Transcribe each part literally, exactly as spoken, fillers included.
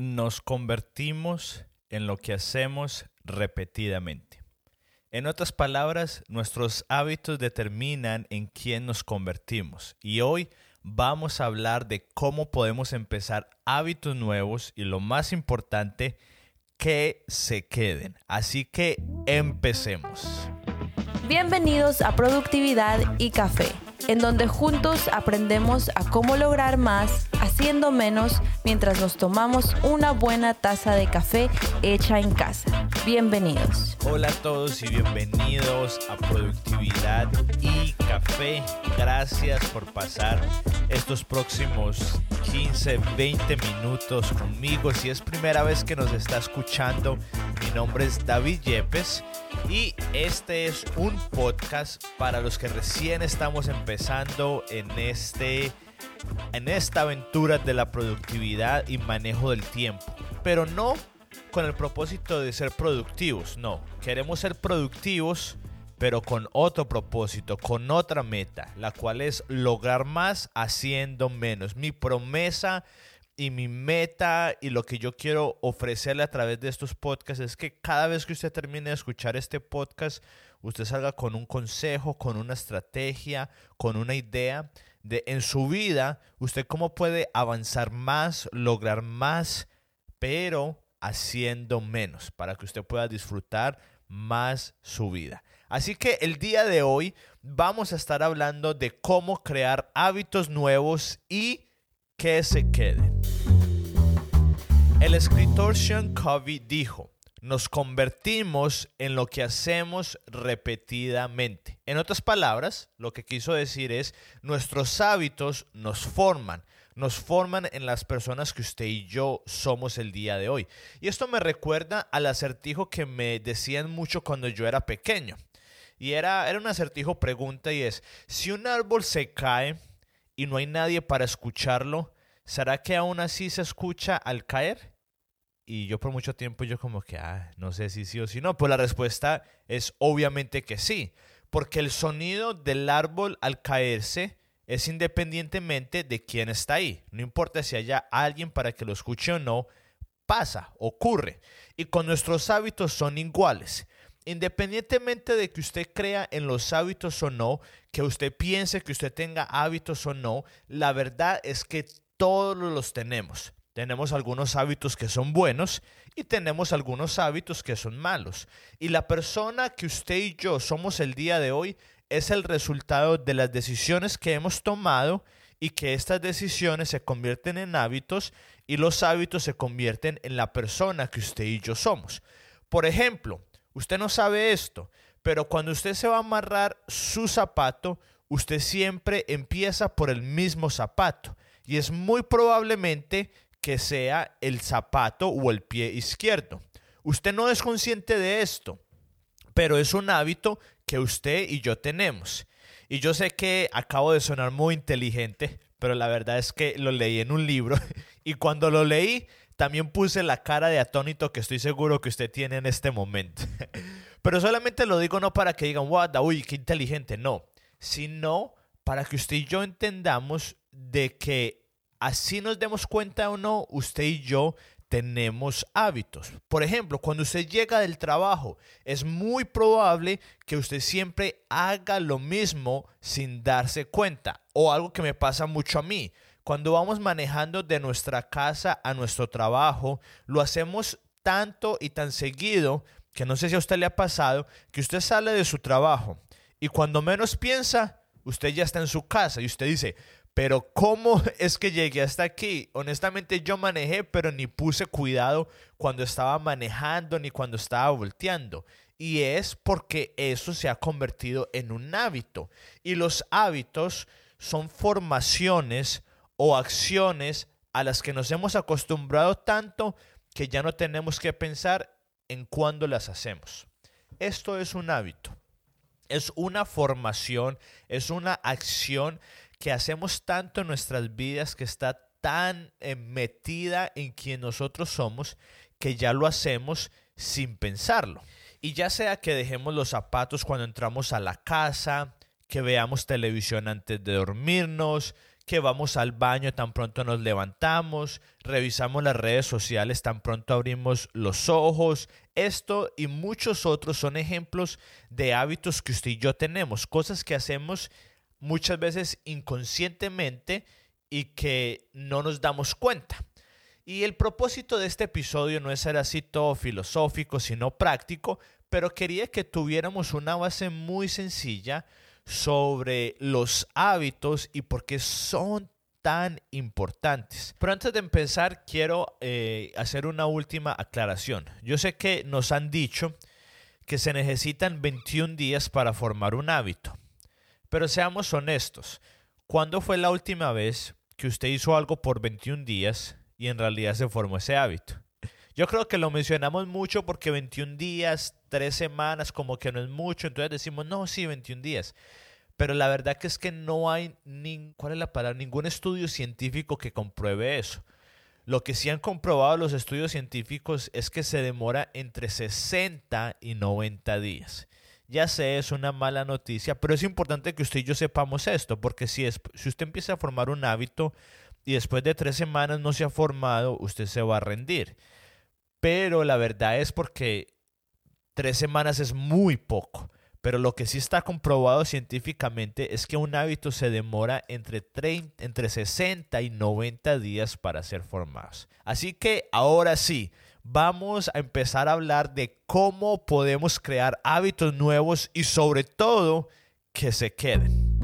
nos convertimos en lo que hacemos repetidamente. En otras palabras, nuestros hábitos determinan en quién nos convertimos. Y hoy vamos a hablar de cómo podemos empezar hábitos nuevos y, lo más importante, que se queden. Así que empecemos. Bienvenidos a Productividad y Café, en donde juntos aprendemos a cómo lograr más haciendo menos mientras nos tomamos una buena taza de café hecha en casa. Bienvenidos. Hola a todos y bienvenidos a Productividad y Café. Gracias por pasar estos próximos quince, veinte minutos conmigo. Si es primera vez que nos está escuchando, mi nombre es David Yepes y este es un podcast para los que recién estamos empezando en este en esta aventura de la productividad y manejo del tiempo, pero no con el propósito de ser productivos, no. Queremos ser productivos, pero con otro propósito, con otra meta, la cual es lograr más haciendo menos. Mi promesa y mi meta y lo que yo quiero ofrecerle a través de estos podcasts es que cada vez que usted termine de escuchar este podcast, usted salga con un consejo, con una estrategia, con una idea de en su vida, usted cómo puede avanzar más, lograr más, pero haciendo menos, para que usted pueda disfrutar más su vida. Así que el día de hoy vamos a estar hablando de cómo crear hábitos nuevos y que se queden. El escritor Sean Covey dijo: nos convertimos en lo que hacemos repetidamente. En otras palabras, lo que quiso decir es, nuestros hábitos nos forman, nos forman en las personas que usted y yo somos el día de hoy. Y esto me recuerda al acertijo que me decían mucho cuando yo era pequeño. Y era, era un acertijo pregunta y es, si un árbol se cae y no hay nadie para escucharlo, ¿será que aún así se escucha al caer? Y yo por mucho tiempo yo como que, ah, no sé si sí o si no. Pues la respuesta es obviamente que sí. Porque el sonido del árbol al caerse es independientemente de quién está ahí. No importa si haya alguien para que lo escuche o no, pasa, ocurre. Y con nuestros hábitos son iguales. Independientemente de que usted crea en los hábitos o no, que usted piense que usted tenga hábitos o no, la verdad es que todos los tenemos. Tenemos algunos hábitos que son buenos y tenemos algunos hábitos que son malos. Y la persona que usted y yo somos el día de hoy es el resultado de las decisiones que hemos tomado y que estas decisiones se convierten en hábitos y los hábitos se convierten en la persona que usted y yo somos. Por ejemplo, usted no sabe esto, pero cuando usted se va a amarrar su zapato, usted siempre empieza por el mismo zapato y es muy probablemente que sea el zapato o el pie izquierdo. Usted no es consciente de esto, pero es un hábito que usted y yo tenemos. Y yo sé que acabo de sonar muy inteligente, pero la verdad es que lo leí en un libro y cuando lo leí también puse la cara de atónito que estoy seguro que usted tiene en este momento. Pero solamente lo digo no para que digan, wow, uy, qué inteligente, no, sino para que usted y yo entendamos de que así nos demos cuenta o no, usted y yo tenemos hábitos. Por ejemplo, cuando usted llega del trabajo, es muy probable que usted siempre haga lo mismo sin darse cuenta. O algo que me pasa mucho a mí. Cuando vamos manejando de nuestra casa a nuestro trabajo, lo hacemos tanto y tan seguido que no sé si a usted le ha pasado que usted sale de su trabajo y cuando menos piensa, usted ya está en su casa y usted dice, pero ¿cómo es que llegué hasta aquí? Honestamente yo manejé, pero ni puse cuidado cuando estaba manejando ni cuando estaba volteando. Y es porque eso se ha convertido en un hábito. Y los hábitos son formaciones o acciones a las que nos hemos acostumbrado tanto que ya no tenemos que pensar en cuándo las hacemos. Esto es un hábito. Es una formación, es una acción que hacemos tanto en nuestras vidas, que está tan eh, metida en quien nosotros somos, que ya lo hacemos sin pensarlo. Y ya sea que dejemos los zapatos cuando entramos a la casa, que veamos televisión antes de dormirnos, que vamos al baño tan pronto nos levantamos, revisamos las redes sociales tan pronto abrimos los ojos. Esto y muchos otros son ejemplos de hábitos que usted y yo tenemos, cosas que hacemos muchas veces inconscientemente y que no nos damos cuenta. Y el propósito de este episodio no es ser así todo filosófico, sino práctico, pero quería que tuviéramos una base muy sencilla sobre los hábitos y por qué son tan importantes. Pero antes de empezar, quiero eh, hacer una última aclaración. Yo sé que nos han dicho que se necesitan veintiún días para formar un hábito, pero seamos honestos. ¿Cuándo fue la última vez que usted hizo algo por veintiún días y en realidad se formó ese hábito? Yo creo que lo mencionamos mucho porque veintiún días, tres semanas, como que no es mucho. Entonces decimos, no, sí, veintiún días. Pero la verdad que es que no hay, ni, ¿cuál es la palabra? Ningún estudio científico que compruebe eso. Lo que sí han comprobado los estudios científicos es que se demora entre sesenta y noventa días. Ya sé, es una mala noticia, pero es importante que usted y yo sepamos esto, porque si, es, si usted empieza a formar un hábito y después de tres semanas no se ha formado, usted se va a rendir. Pero la verdad es porque tres semanas es muy poco. Pero lo que sí está comprobado científicamente es que un hábito se demora entre, treinta, entre sesenta y noventa días para ser formados. Así que ahora sí, vamos a empezar a hablar de cómo podemos crear hábitos nuevos y sobre todo que se queden.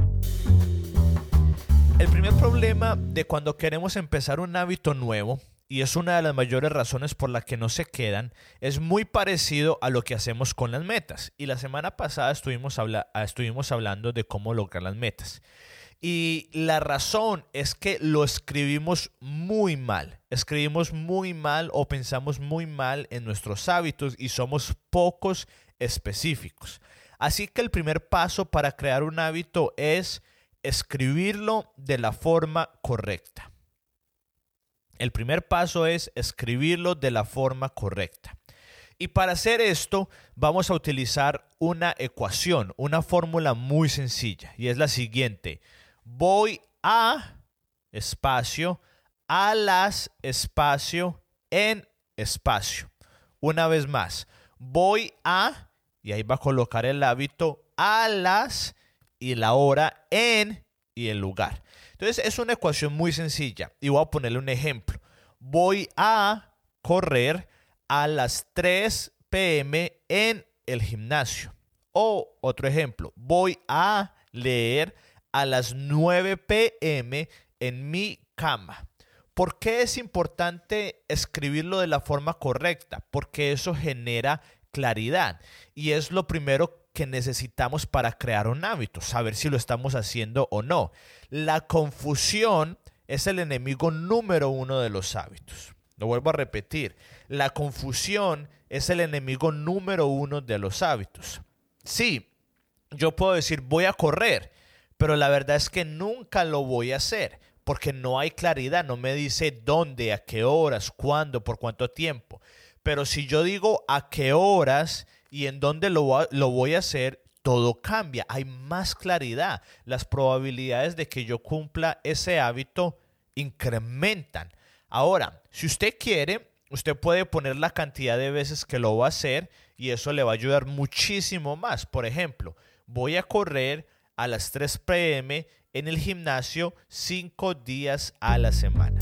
El primer problema de cuando queremos empezar un hábito nuevo, y es una de las mayores razones por las que no se quedan, es muy parecido a lo que hacemos con las metas. Y la semana pasada estuvimos, habla- estuvimos hablando de cómo lograr las metas. Y la razón es que lo escribimos muy mal. Escribimos muy mal o pensamos muy mal en nuestros hábitos y somos pocos específicos. Así que el primer paso para crear un hábito es escribirlo de la forma correcta. El primer paso es escribirlo de la forma correcta. Y para hacer esto, vamos a utilizar una ecuación, una fórmula muy sencilla. Y es la siguiente. Voy a, espacio, a las, espacio, en, espacio. Una vez más. Voy a, y ahí va a colocar el hábito, a las, y la hora, en, y el lugar. Entonces es una ecuación muy sencilla y voy a ponerle un ejemplo. Voy a correr a las tres pe eme en el gimnasio. O otro ejemplo, voy a leer a las nueve pe eme en mi cama. ¿Por qué es importante escribirlo de la forma correcta? Porque eso genera claridad y es lo primero que necesitamos para crear un hábito, saber si lo estamos haciendo o no. La confusión es el enemigo número uno de los hábitos. Lo vuelvo a repetir. La confusión es el enemigo número uno de los hábitos. Sí, yo puedo decir voy a correr, pero la verdad es que nunca lo voy a hacer porque no hay claridad. No me dice dónde, a qué horas, cuándo, por cuánto tiempo. Pero si yo digo a qué horas y en dónde lo, lo voy a hacer, todo cambia. Hay más claridad. Las probabilidades de que yo cumpla ese hábito incrementan. Ahora, si usted quiere, usted puede poner la cantidad de veces que lo va a hacer y eso le va a ayudar muchísimo más. Por ejemplo, voy a correr a las tres pe eme en el gimnasio cinco días a la semana.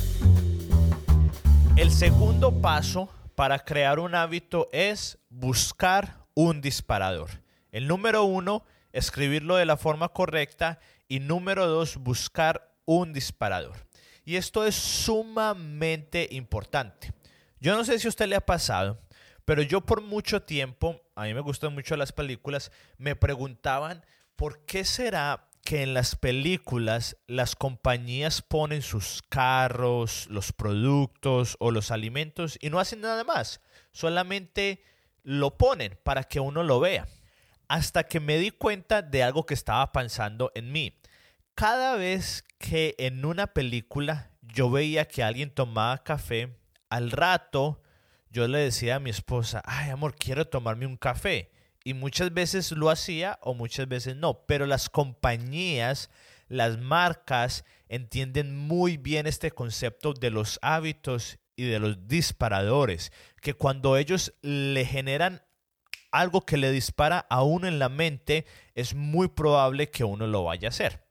El segundo paso para crear un hábito es buscar un disparador. El número uno, escribirlo de la forma correcta. Y número dos, buscar un disparador. Y esto es sumamente importante. Yo no sé si a usted le ha pasado, pero yo por mucho tiempo, a mí me gustan mucho las películas, me preguntaban por qué será que en las películas las compañías ponen sus carros, los productos o los alimentos y no hacen nada más. Solamente lo ponen para que uno lo vea. Hasta que me di cuenta de algo que estaba pensando en mí. Cada vez que en una película yo veía que alguien tomaba café, al rato yo le decía a mi esposa, ay amor, quiero tomarme un café. Y muchas veces lo hacía o muchas veces no. Pero las compañías las marcas entienden muy bien este concepto de los hábitos y de los disparadores, que cuando ellos le generan algo que le dispara a uno en la mente, es muy probable que uno lo vaya a hacer.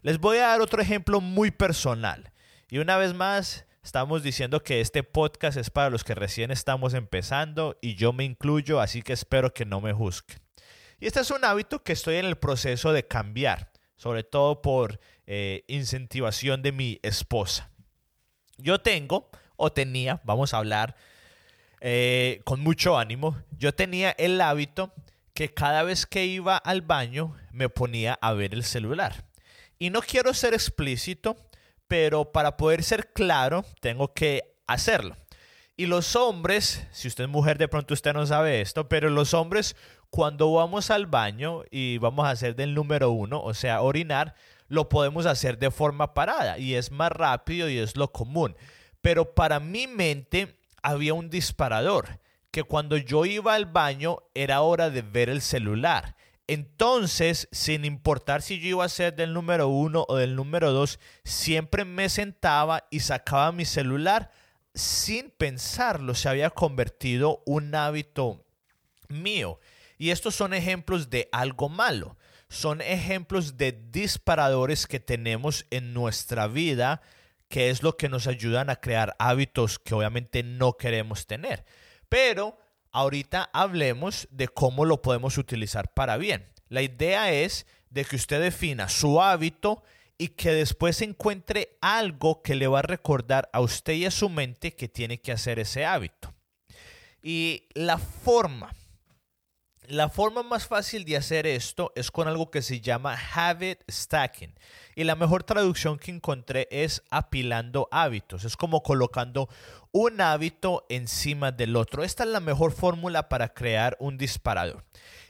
Les voy a dar otro ejemplo muy personal. Y una vez más, estamos diciendo que este podcast es para los que recién estamos empezando y yo me incluyo, así que espero que no me juzguen. Y este es un hábito que estoy en el proceso de cambiar, sobre todo por eh, incentivación de mi esposa. Yo tengo, o tenía, vamos a hablar eh, con mucho ánimo, yo tenía el hábito que cada vez que iba al baño me ponía a ver el celular. Y no quiero ser explícito, pero para poder ser claro, tengo que hacerlo. Y los hombres, si usted es mujer, de pronto usted no sabe esto, pero los hombres, cuando vamos al baño y vamos a hacer del número uno, o sea, orinar, lo podemos hacer de forma parada y es más rápido y es lo común. Pero para mi mente había un disparador, que cuando yo iba al baño era hora de ver el celular. Entonces, sin importar si yo iba a ser del número uno o del número dos, siempre me sentaba y sacaba mi celular sin pensarlo. Se había convertido un hábito mío. Y estos son ejemplos de algo malo. Son ejemplos de disparadores que tenemos en nuestra vida, que es lo que nos ayudan a crear hábitos que obviamente no queremos tener. Pero ahorita hablemos de cómo lo podemos utilizar para bien. La idea es de que usted defina su hábito y que después encuentre algo que le va a recordar a usted y a su mente que tiene que hacer ese hábito. Y la forma, la forma más fácil de hacer esto es con algo que se llama habit stacking. Y la mejor traducción que encontré es apilando hábitos. Es como colocando un hábito encima del otro. Esta es la mejor fórmula para crear un disparador.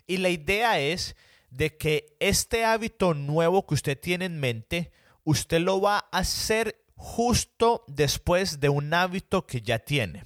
Y la idea es de que este hábito nuevo que usted tiene en mente, usted lo va a hacer justo después de un hábito que ya tiene.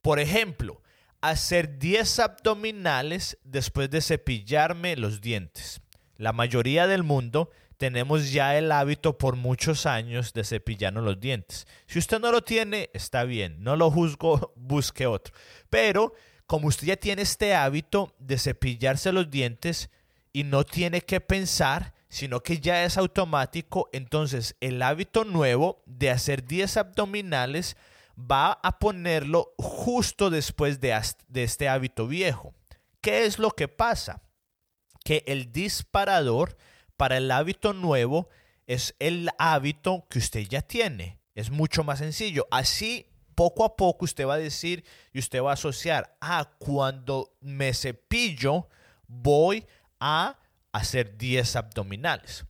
Por ejemplo, hacer diez abdominales después de cepillarme los dientes. La mayoría del mundo tenemos ya el hábito por muchos años de cepillarnos los dientes. Si usted no lo tiene, está bien. No lo juzgo, busque otro. Pero como usted ya tiene este hábito de cepillarse los dientes y no tiene que pensar, sino que ya es automático, entonces el hábito nuevo de hacer diez abdominales va a ponerlo justo después de, de este hábito viejo. ¿Qué es lo que pasa? Que el disparador para el hábito nuevo es el hábito que usted ya tiene. Es mucho más sencillo. Así, poco a poco, usted va a decir y usted va a asociar, ah, cuando me cepillo, voy a hacer diez abdominales.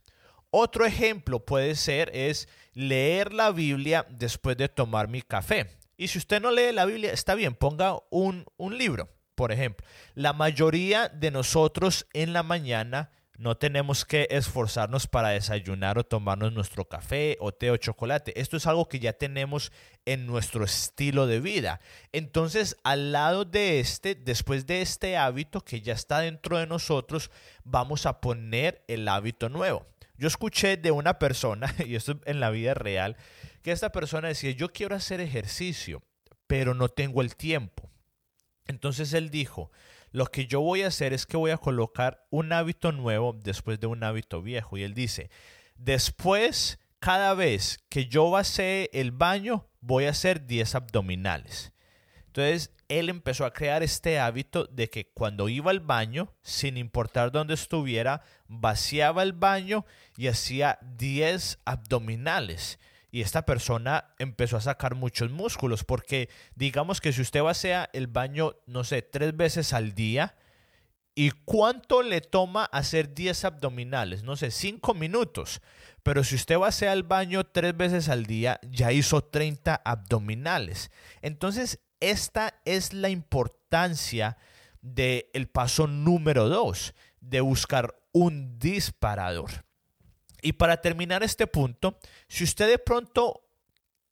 Otro ejemplo puede ser es leer la Biblia después de tomar mi café. Y si usted no lee la Biblia, está bien, ponga un, un libro, por ejemplo. La mayoría de nosotros en la mañana no tenemos que esforzarnos para desayunar o tomarnos nuestro café o té o chocolate. Esto es algo que ya tenemos en nuestro estilo de vida. Entonces, al lado de este, después de este hábito que ya está dentro de nosotros, vamos a poner el hábito nuevo. Yo escuché de una persona, y esto en la vida real, que esta persona decía, yo quiero hacer ejercicio, pero no tengo el tiempo. Entonces él dijo, lo que yo voy a hacer es que voy a colocar un hábito nuevo después de un hábito viejo. Y él dice, después, cada vez que yo vacíe el baño, voy a hacer diez abdominales. Entonces él empezó a crear este hábito de que cuando iba al baño, sin importar dónde estuviera, vaciaba el baño y hacía diez abdominales. Y esta persona empezó a sacar muchos músculos porque digamos que si usted vacía el baño, no sé, tres veces al día, ¿y cuánto le toma hacer diez abdominales? No sé, cinco minutos. Pero si usted vacía el baño tres veces al día, ya hizo treinta abdominales. Entonces, esta es la importancia del paso número dos, de buscar un disparador. Y para terminar este punto, si usted de pronto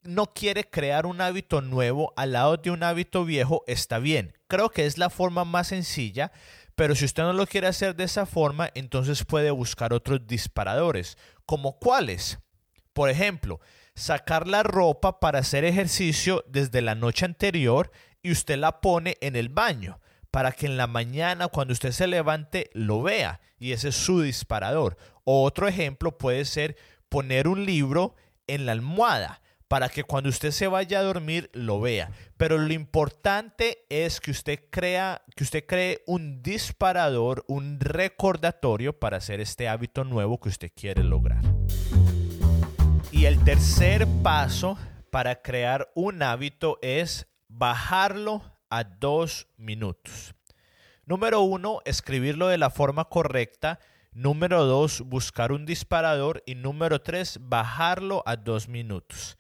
no quiere crear un hábito nuevo al lado de un hábito viejo, está bien. Creo que es la forma más sencilla, Pero si usted no lo quiere hacer de esa forma, entonces puede buscar otros disparadores. ¿Como cuáles? Por ejemplo, sacar la ropa para hacer ejercicio desde la noche anterior y usted la pone en el baño para que en la mañana cuando usted se levante lo vea, y ese es su disparador. O otro ejemplo puede ser poner un libro en la almohada para que cuando usted se vaya a dormir lo vea. Pero lo importante es que usted crea, que usted cree un disparador, un recordatorio para hacer este hábito nuevo que usted quiere lograr. Y el tercer paso para crear un hábito es bajarlo a dos minutos. Número uno, escribirlo de la forma correcta. Número dos, buscar un disparador. Y número tres, bajarlo a dos minutos.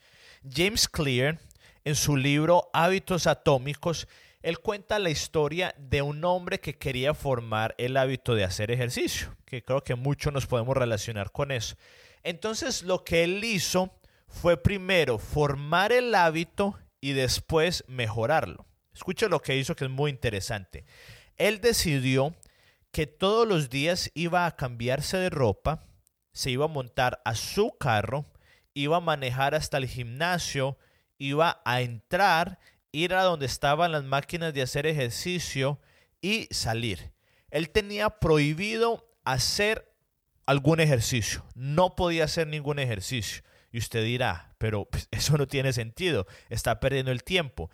James Clear, en su libro Hábitos Atómicos, él cuenta la historia de un hombre que quería formar el hábito de hacer ejercicio, que creo que muchos nos podemos relacionar con eso. Entonces, lo que él hizo fue primero formar el hábito y después mejorarlo. Escucha lo que hizo, que es muy interesante. Él decidió que todos los días iba a cambiarse de ropa, se iba a montar a su carro, iba a manejar hasta el gimnasio, iba a entrar, ir a donde estaban las máquinas de hacer ejercicio y salir. Él tenía prohibido hacer algún ejercicio, no podía hacer ningún ejercicio. Y usted dirá, pero eso no tiene sentido, está perdiendo el tiempo.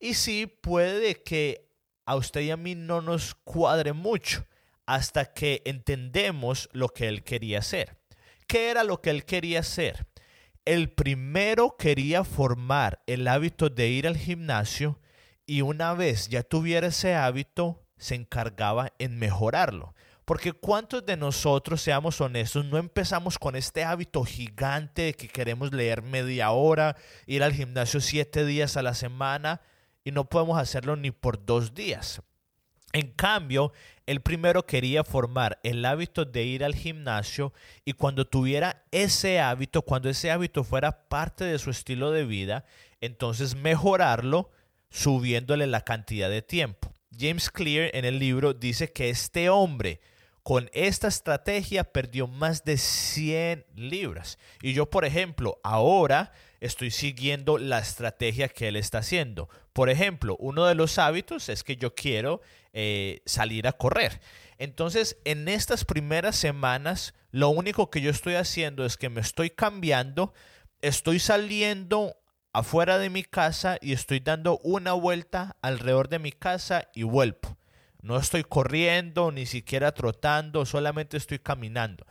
Y sí, puede que a usted y a mí no nos cuadre mucho hasta que entendemos lo que él quería hacer. ¿Qué era lo que él quería hacer? El primero quería formar el hábito de ir al gimnasio, y una vez ya tuviera ese hábito, se encargaba en mejorarlo. Porque ¿cuántos de nosotros, seamos honestos, no empezamos con este hábito gigante de que queremos leer media hora, ir al gimnasio siete días a la semana, y no podemos hacerlo ni por dos días? En cambio, él primero quería formar el hábito de ir al gimnasio, y cuando tuviera ese hábito, cuando ese hábito fuera parte de su estilo de vida, entonces mejorarlo subiéndole la cantidad de tiempo. James Clear en el libro dice que este hombre con esta estrategia perdió más de cien libras. Y yo, por ejemplo, ahora estoy siguiendo la estrategia que él está haciendo. Por ejemplo, uno de los hábitos es que yo quiero eh, salir a correr. Entonces, en estas primeras semanas, lo único que yo estoy haciendo es que me estoy cambiando, estoy saliendo afuera de mi casa y estoy dando una vuelta alrededor de mi casa y vuelvo. No estoy corriendo, ni siquiera trotando, solamente estoy caminando.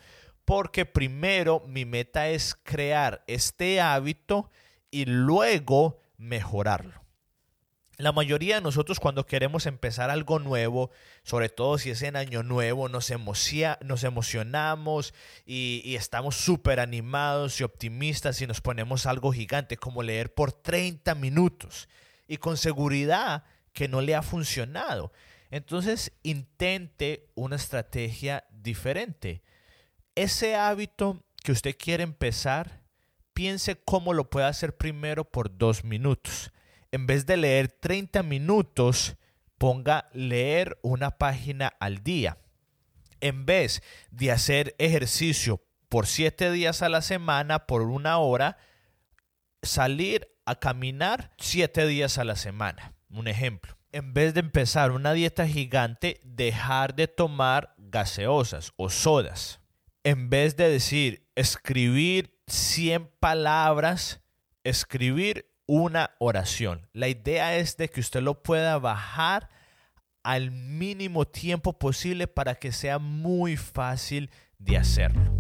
Porque primero mi meta es crear este hábito y luego mejorarlo. La mayoría de nosotros, cuando queremos empezar algo nuevo, sobre todo si es en año nuevo, nos emocia, nos emocionamos y, y estamos súper animados y optimistas y nos ponemos algo gigante, como leer por treinta minutos. Y con seguridad que no le ha funcionado. Entonces, intente una estrategia diferente. Ese hábito que usted quiere empezar, piense cómo lo puede hacer primero por dos minutos. En vez de leer treinta minutos, ponga leer una página al día. En vez de hacer ejercicio por siete días a la semana, por una hora, salir a caminar siete días a la semana. Un ejemplo. En vez de empezar una dieta gigante, dejar de tomar gaseosas o sodas. En vez de decir escribir cien palabras, escribir una oración. La idea es de que usted lo pueda bajar al mínimo tiempo posible para que sea muy fácil de hacerlo.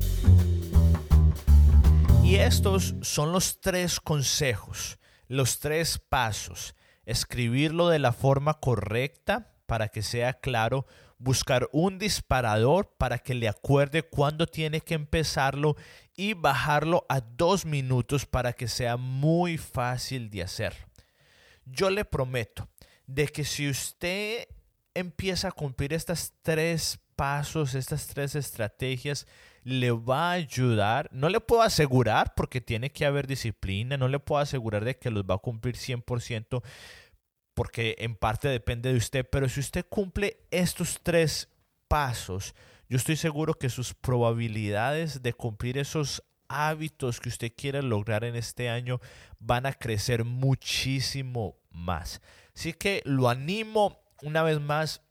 Y estos son los tres consejos, los tres pasos. Escribirlo de la forma correcta para que sea claro, buscar un disparador para que le acuerde cuándo tiene que empezarlo y bajarlo a dos minutos para que sea muy fácil de hacer. Yo le prometo de que si usted empieza a cumplir estos tres pasos, estas tres estrategias, le va a ayudar. No le puedo asegurar, porque tiene que haber disciplina, no le puedo asegurar de que los va a cumplir cien por ciento, porque en parte depende de usted, pero si usted cumple estos tres pasos, yo estoy seguro que sus probabilidades de cumplir esos hábitos que usted quiera lograr en este año van a crecer muchísimo más. Así que lo animo una vez más.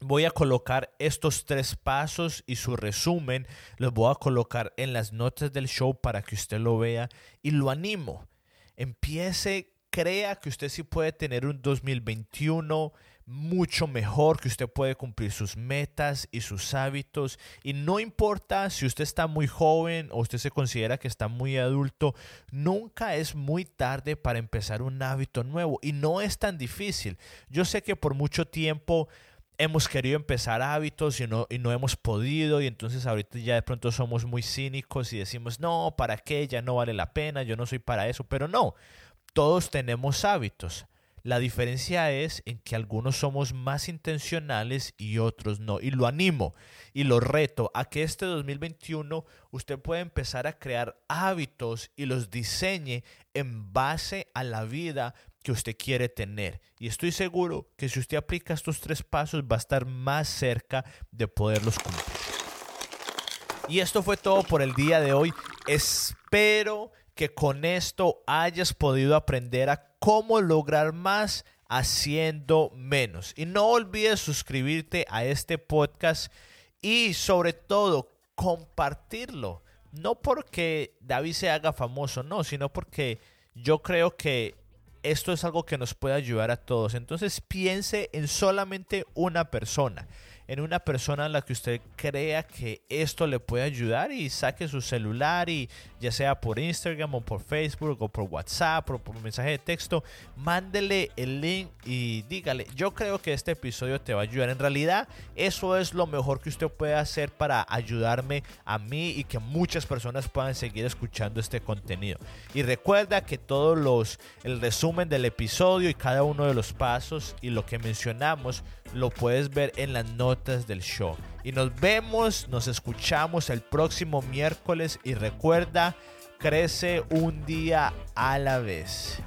Voy a colocar estos tres pasos y su resumen, los voy a colocar en las notas del show para que usted lo vea y lo animo. Empiece, crea que usted sí puede tener un dos mil veintiuno mucho mejor, que usted puede cumplir sus metas y sus hábitos. Y no importa si usted está muy joven o usted se considera que está muy adulto, nunca es muy tarde para empezar un hábito nuevo y no es tan difícil. Yo sé que por mucho tiempo hemos querido empezar hábitos y no, y no hemos podido, y entonces ahorita ya de pronto somos muy cínicos y decimos, no, ¿para qué? Ya no vale la pena, yo no soy para eso. Pero no, todos tenemos hábitos. La diferencia es en que algunos somos más intencionales y otros no. Y lo animo y lo reto a que este dos mil veintiuno usted pueda empezar a crear hábitos y los diseñe en base a la vida que usted quiere tener. Y estoy seguro que si usted aplica estos tres pasos va a estar más cerca de poderlos cumplir. Y esto fue todo por el día de hoy. Espero que con esto hayas podido aprender a cómo lograr más haciendo menos. Y no olvides suscribirte a este podcast y sobre todo compartirlo. No porque David se haga famoso, no, sino porque yo creo que esto es algo que nos puede ayudar a todos. Entonces piense en solamente una persona, en una persona a la que usted crea que esto le puede ayudar y saque su celular y ya sea por Instagram o por Facebook o por WhatsApp o por mensaje de texto, mándele el link y dígale, yo creo que este episodio te va a ayudar. En realidad eso es lo mejor que usted puede hacer para ayudarme a mí y que muchas personas puedan seguir escuchando este contenido. Y recuerda que todos los, el resumen del episodio y cada uno de los pasos y lo que mencionamos lo puedes ver en las notas del show. Y nos vemos, nos escuchamos el próximo miércoles y recuerda, crece un día a la vez.